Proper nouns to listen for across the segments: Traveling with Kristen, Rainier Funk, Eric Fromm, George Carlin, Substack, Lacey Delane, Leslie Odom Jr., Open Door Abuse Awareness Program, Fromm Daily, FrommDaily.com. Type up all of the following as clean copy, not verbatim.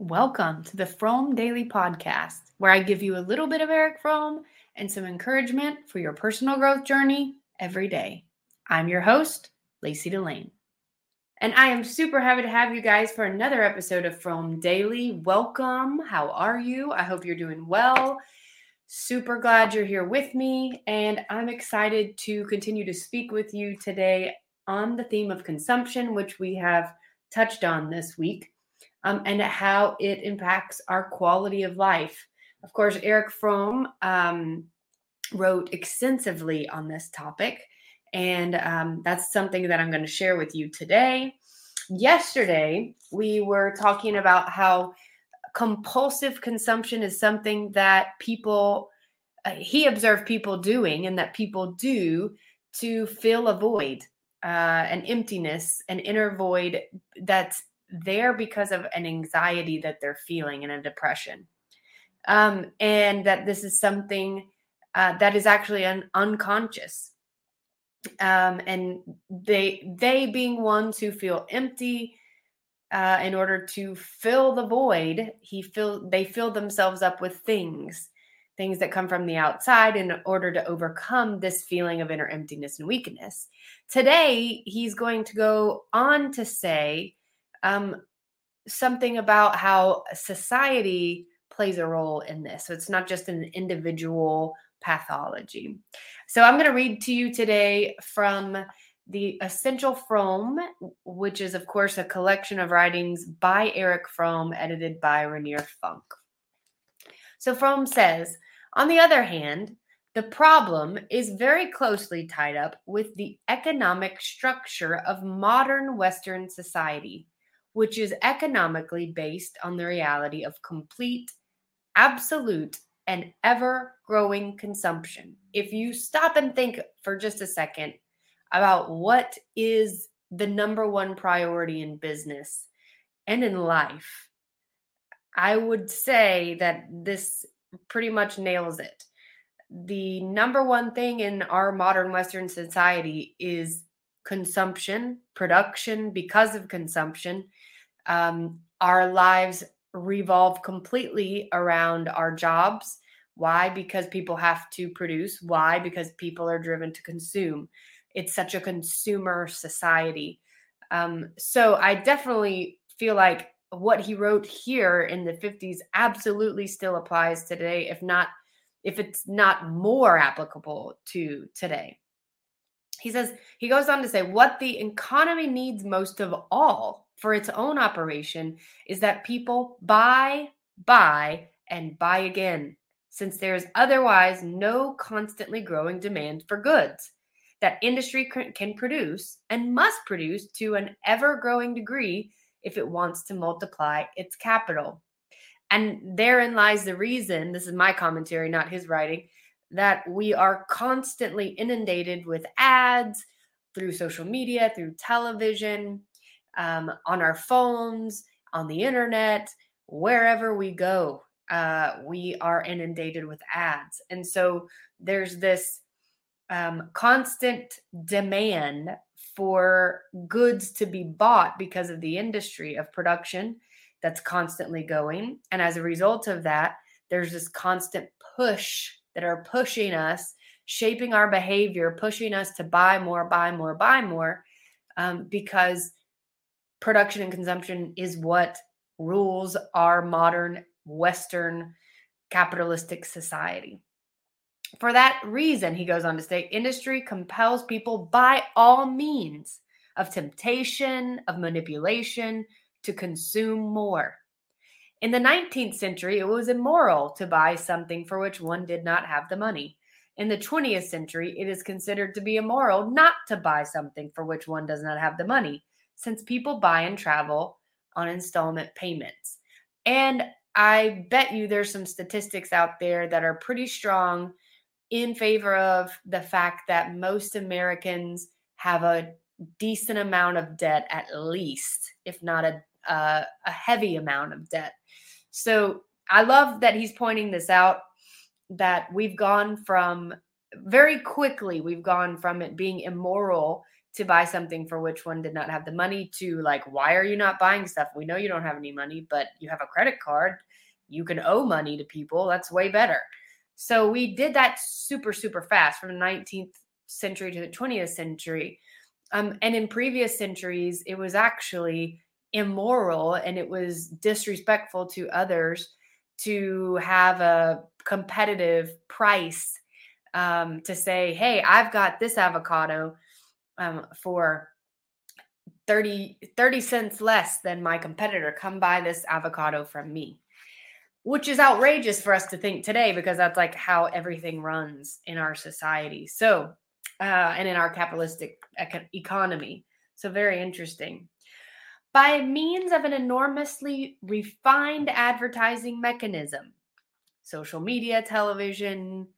Welcome to the Fromm Daily Podcast, where I give you a little bit of Eric Fromm and some encouragement for your personal growth journey every day. I'm your host, Lacey Delane. And I am super happy to have you guys for another episode of Fromm Daily. Welcome. How are you? I hope you're doing well. Super glad you're here with me. And I'm excited to continue to speak with you today on the theme of consumption, which we have touched on this week. And how it impacts our quality of life. Of course, Eric Fromm wrote extensively on this topic, and that's something that I'm going to share with you today. Yesterday, we were talking about how compulsive consumption is something that people, he observed people doing and that people do to fill a void, an emptiness, an inner void that's there because of an anxiety that they're feeling and a depression. And that this is something that is actually unconscious. And they being ones who feel empty in order to fill the void, they fill themselves up with things that come from the outside in order to overcome this feeling of inner emptiness and weakness. Today, he's going to go on to say something about how society plays a role in this. So it's not just an individual pathology. So I'm going to read to you today from the Essential Fromm, which is, of course, a collection of writings by Eric Fromm, edited by Rainier Funk. So Fromm says, on the other hand, the problem is very closely tied up with the economic structure of modern Western society, which is economically based on the reality of complete, absolute, and ever-growing consumption. If you stop and think for just a second about what is the number one priority in business and in life, I would say that this pretty much nails it. The number one thing in our modern Western society is consumption, production. Because of consumption, our lives revolve completely around our jobs. Why? Because people have to produce. Why? Because people are driven to consume. It's such a consumer society. So I definitely feel like what he wrote here in the 50s absolutely still applies today, if it's not more applicable to today. He says, he goes on to say, what the economy needs most of all for its own operation is that people buy, and buy again, since there is otherwise no constantly growing demand for goods that industry can produce and must produce to an ever-growing degree if it wants to multiply its capital. And therein lies the reason, this is my commentary, not his writing, that we are constantly inundated with ads through social media, through television, on our phones, on the internet, wherever we go, we are inundated with ads. And so there's this constant demand for goods to be bought because of the industry of production that's constantly going. And as a result of that, there's this constant push that are pushing us, shaping our behavior, pushing us to buy more, because production and consumption is what rules our modern Western capitalistic society. For that reason, he goes on to say, industry compels people by all means of temptation, of manipulation, to consume more. In the 19th century, it was immoral to buy something for which one did not have the money. In the 20th century, it is considered to be immoral not to buy something for which one does not have the money, since people buy and travel on installment payments. And I bet you there's some statistics out there that are pretty strong in favor of the fact that most Americans have a decent amount of debt, at least, if not a heavy amount of debt. So I love that he's pointing this out, that we've gone from it being immoral to buy something for which one did not have the money, to like, why are you not buying stuff? We know you don't have any money, but you have a credit card. You can owe money to people. That's way better. So we did that super, super fast from the 19th century to the 20th century. And in previous centuries, it was actually immoral and it was disrespectful to others to have a competitive price to say, hey, I've got this avocado for 30 cents less than my competitor. Come buy this avocado from me, which is outrageous for us to think today because that's like how everything runs in our society. So, and in our capitalistic economy. So very interesting. By means of an enormously refined advertising mechanism, social media, television,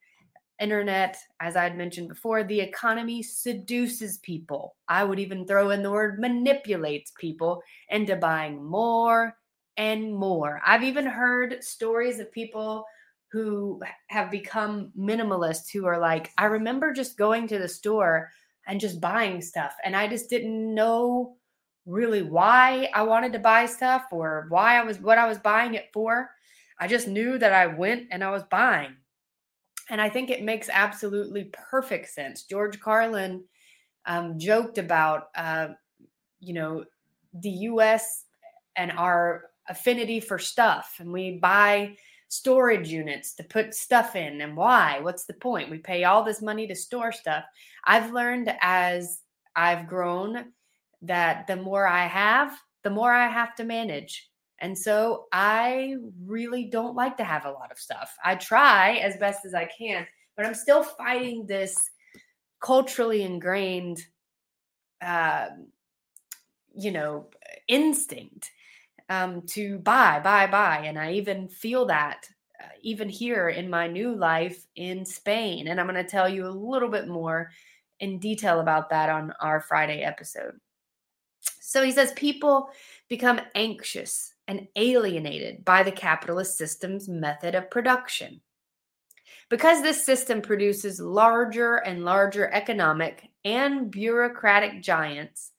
internet, as I'd mentioned before, the economy seduces people. I would even throw in the word manipulates people into buying more and more. I've even heard stories of people who have become minimalists who are like, I remember just going to the store and just buying stuff, and I just didn't know really why I wanted to buy stuff or why I was, what I was buying it for. I just knew that I went and I was buying. And I think it makes absolutely perfect sense. George Carlin joked about, the U.S. and our affinity for stuff. And we buy storage units to put stuff in. And why? What's the point? We pay all this money to store stuff. I've learned as I've grown that the more I have, the more I have to manage. And so I really don't like to have a lot of stuff. I try as best as I can, but I'm still fighting this culturally ingrained, instinct to buy. And I even feel that even here in my new life in Spain. And I'm going to tell you a little bit more in detail about that on our Friday episode. So he says people become anxious and alienated by the capitalist system's method of production. Because this system produces larger and larger economic and bureaucratic giants,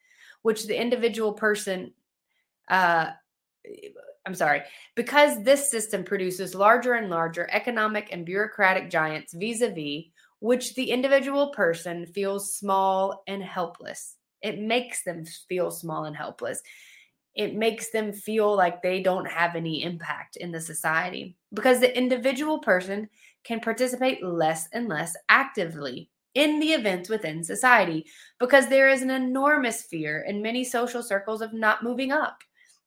because this system produces larger and larger economic and bureaucratic giants vis-a-vis which the individual person feels small and helpless. It makes them feel small and helpless. It makes them feel like they don't have any impact in the society because the individual person can participate less and less actively in the events within society because there is an enormous fear in many social circles of not moving up,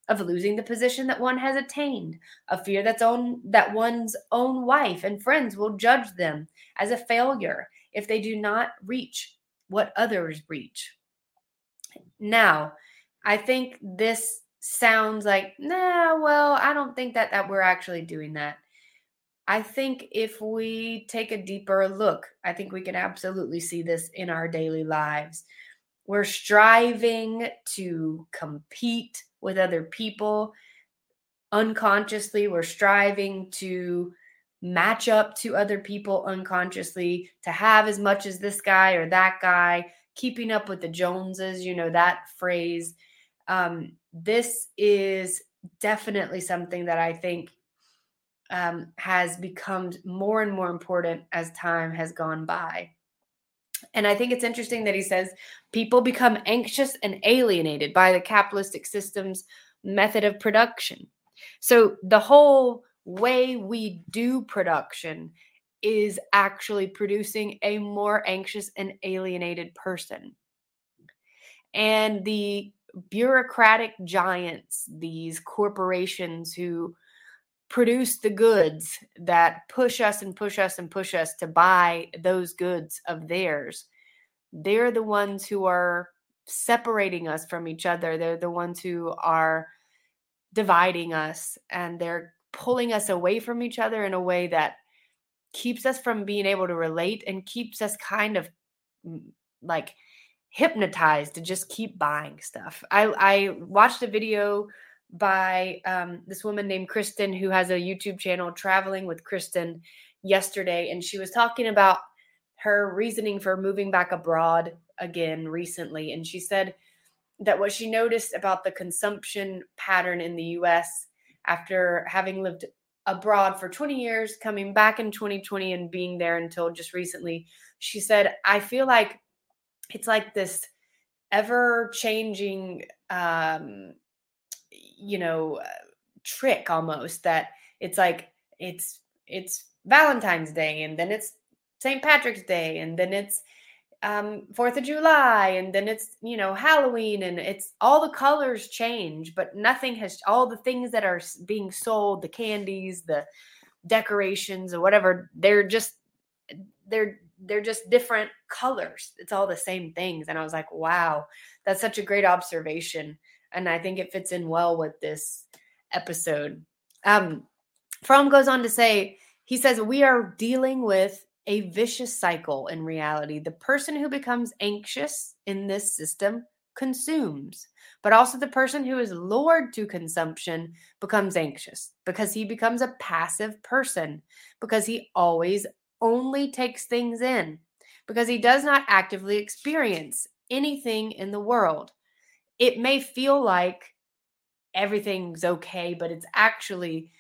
of losing the position that one has attained, a fear that one's own wife and friends will judge them as a failure if they do not reach what others reach. Now, I think this sounds like, I don't think that we're actually doing that. I think if we take a deeper look, I think we can absolutely see this in our daily lives. We're striving to compete with other people. Unconsciously, we're striving to match up to other people unconsciously, to have as much as this guy or that guy. Keeping up with the Joneses, that phrase. This is definitely something that I think has become more and more important as time has gone by. And I think it's interesting that he says people become anxious and alienated by the capitalistic system's method of production. So the whole way we do production is actually producing a more anxious and alienated person. And the bureaucratic giants, these corporations who produce the goods that push us and push us and push us to buy those goods of theirs, they're the ones who are separating us from each other. They're the ones who are dividing us, and they're pulling us away from each other in a way that keeps us from being able to relate and keeps us kind of like hypnotized to just keep buying stuff. I watched a video by this woman named Kristen who has a YouTube channel, Traveling with Kristen, yesterday. And she was talking about her reasoning for moving back abroad again recently, and she said that what she noticed about the consumption pattern in the U.S. after having lived abroad for 20 years, coming back in 2020 and being there until just recently, she said, I feel like it's like this ever-changing, trick almost, that it's like it's Valentine's Day, and then it's St. Patrick's Day, and then it's 4th of July, and then it's, Halloween, and it's all the colors change, but nothing has, all the things that are being sold, the candies, the decorations or whatever, they're just different colors. It's all the same things. And I was like, wow, that's such a great observation. And I think it fits in well with this episode. Fromm goes on to say, he says, we are dealing with a vicious cycle in reality. The person who becomes anxious in this system consumes, but also the person who is lured to consumption becomes anxious because he becomes a passive person, because he always only takes things in, because he does not actively experience anything in the world. It may feel like everything's okay, but it's actually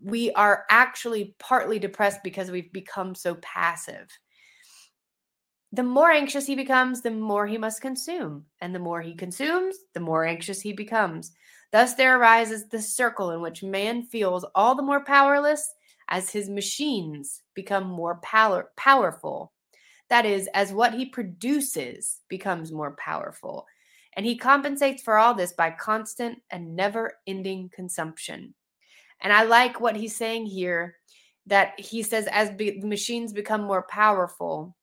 we are actually partly depressed because we've become so passive. The more anxious he becomes, the more he must consume. And the more he consumes, the more anxious he becomes. Thus there arises the circle in which man feels all the more powerless as his machines become more powerful. That is, as what he produces becomes more powerful. And he compensates for all this by constant and never-ending consumption. And I like what he's saying here, that he says as the machines become more powerful,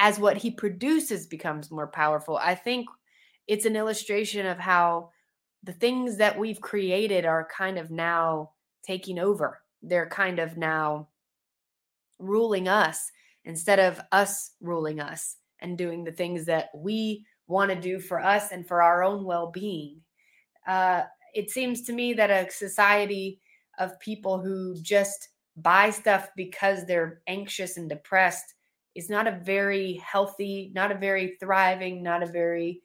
as what he produces becomes more powerful. I think it's an illustration of how the things that we've created are kind of now taking over. They're kind of now ruling us instead of us ruling us and doing the things that we want to do for us and for our own well-being. It seems to me that a society of people who just buy stuff because they're anxious and depressed is not a very healthy, not a very thriving, not a very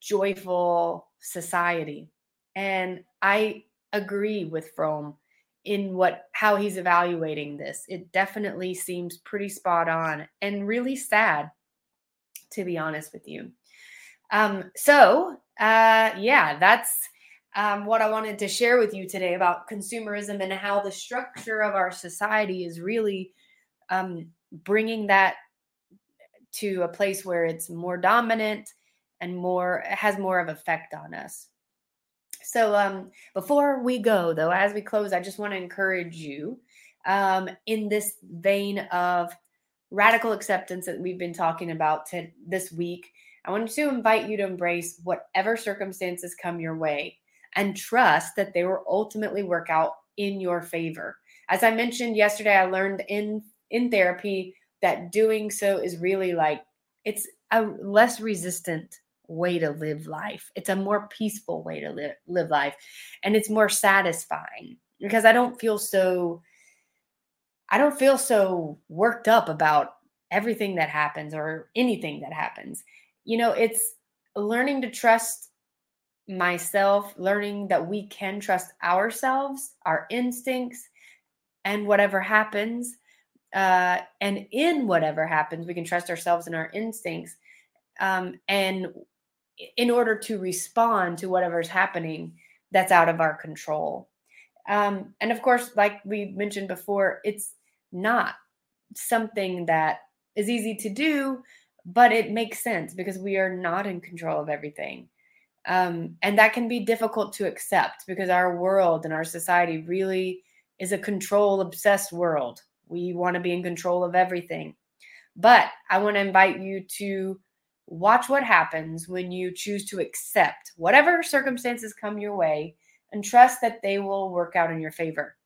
joyful society. And I agree with Fromm in how he's evaluating this. It definitely seems pretty spot on and really sad, to be honest with you. That's what I wanted to share with you today about consumerism and how the structure of our society is really bringing that to a place where it's more dominant and has more of an effect on us. So before we go, though, as we close, I just want to encourage you in this vein of radical acceptance that we've been talking about this week. I wanted to invite you to embrace whatever circumstances come your way, and trust that they will ultimately work out in your favor. As I mentioned yesterday, I learned in therapy that doing so is really like, it's a less resistant way to live life. It's a more peaceful way to live life. And it's more satisfying because I don't feel so worked up about everything that happens or anything that happens. It's learning to trust myself, learning that we can trust ourselves, our instincts, and whatever happens. And in whatever happens, we can trust ourselves and our instincts. And in order to respond to whatever's happening that's out of our control. And of course, like we mentioned before, it's not something that is easy to do, but it makes sense because we are not in control of everything. And that can be difficult to accept because our world and our society really is a control-obsessed world. We want to be in control of everything. But I want to invite you to watch what happens when you choose to accept whatever circumstances come your way and trust that they will work out in your favor.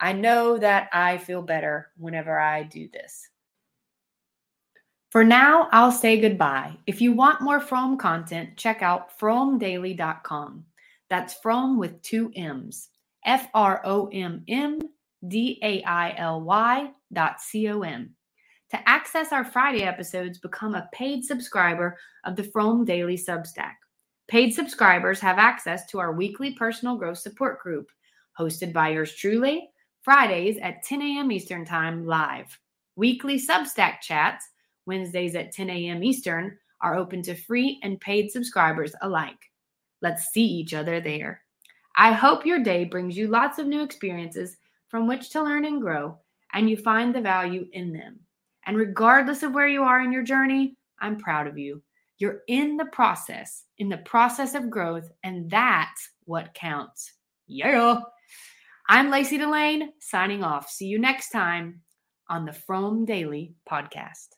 I know that I feel better whenever I do this. For now, I'll say goodbye. If you want more Fromm content, check out FrommDaily.com. That's Fromm with 2 M's. FrommDaily.com. To access our Friday episodes, become a paid subscriber of the Fromm Daily Substack. Paid subscribers have access to our weekly personal growth support group, hosted by yours truly, Fridays at 10 a.m. Eastern Time live. Weekly Substack chats, Wednesdays at 10 a.m. Eastern, are open to free and paid subscribers alike. Let's see each other there. I hope your day brings you lots of new experiences from which to learn and grow, and you find the value in them. And regardless of where you are in your journey, I'm proud of you. You're in the process of growth, and that's what counts. Yeah. I'm Lacey Delane, signing off. See you next time on the Fromm Daily Podcast.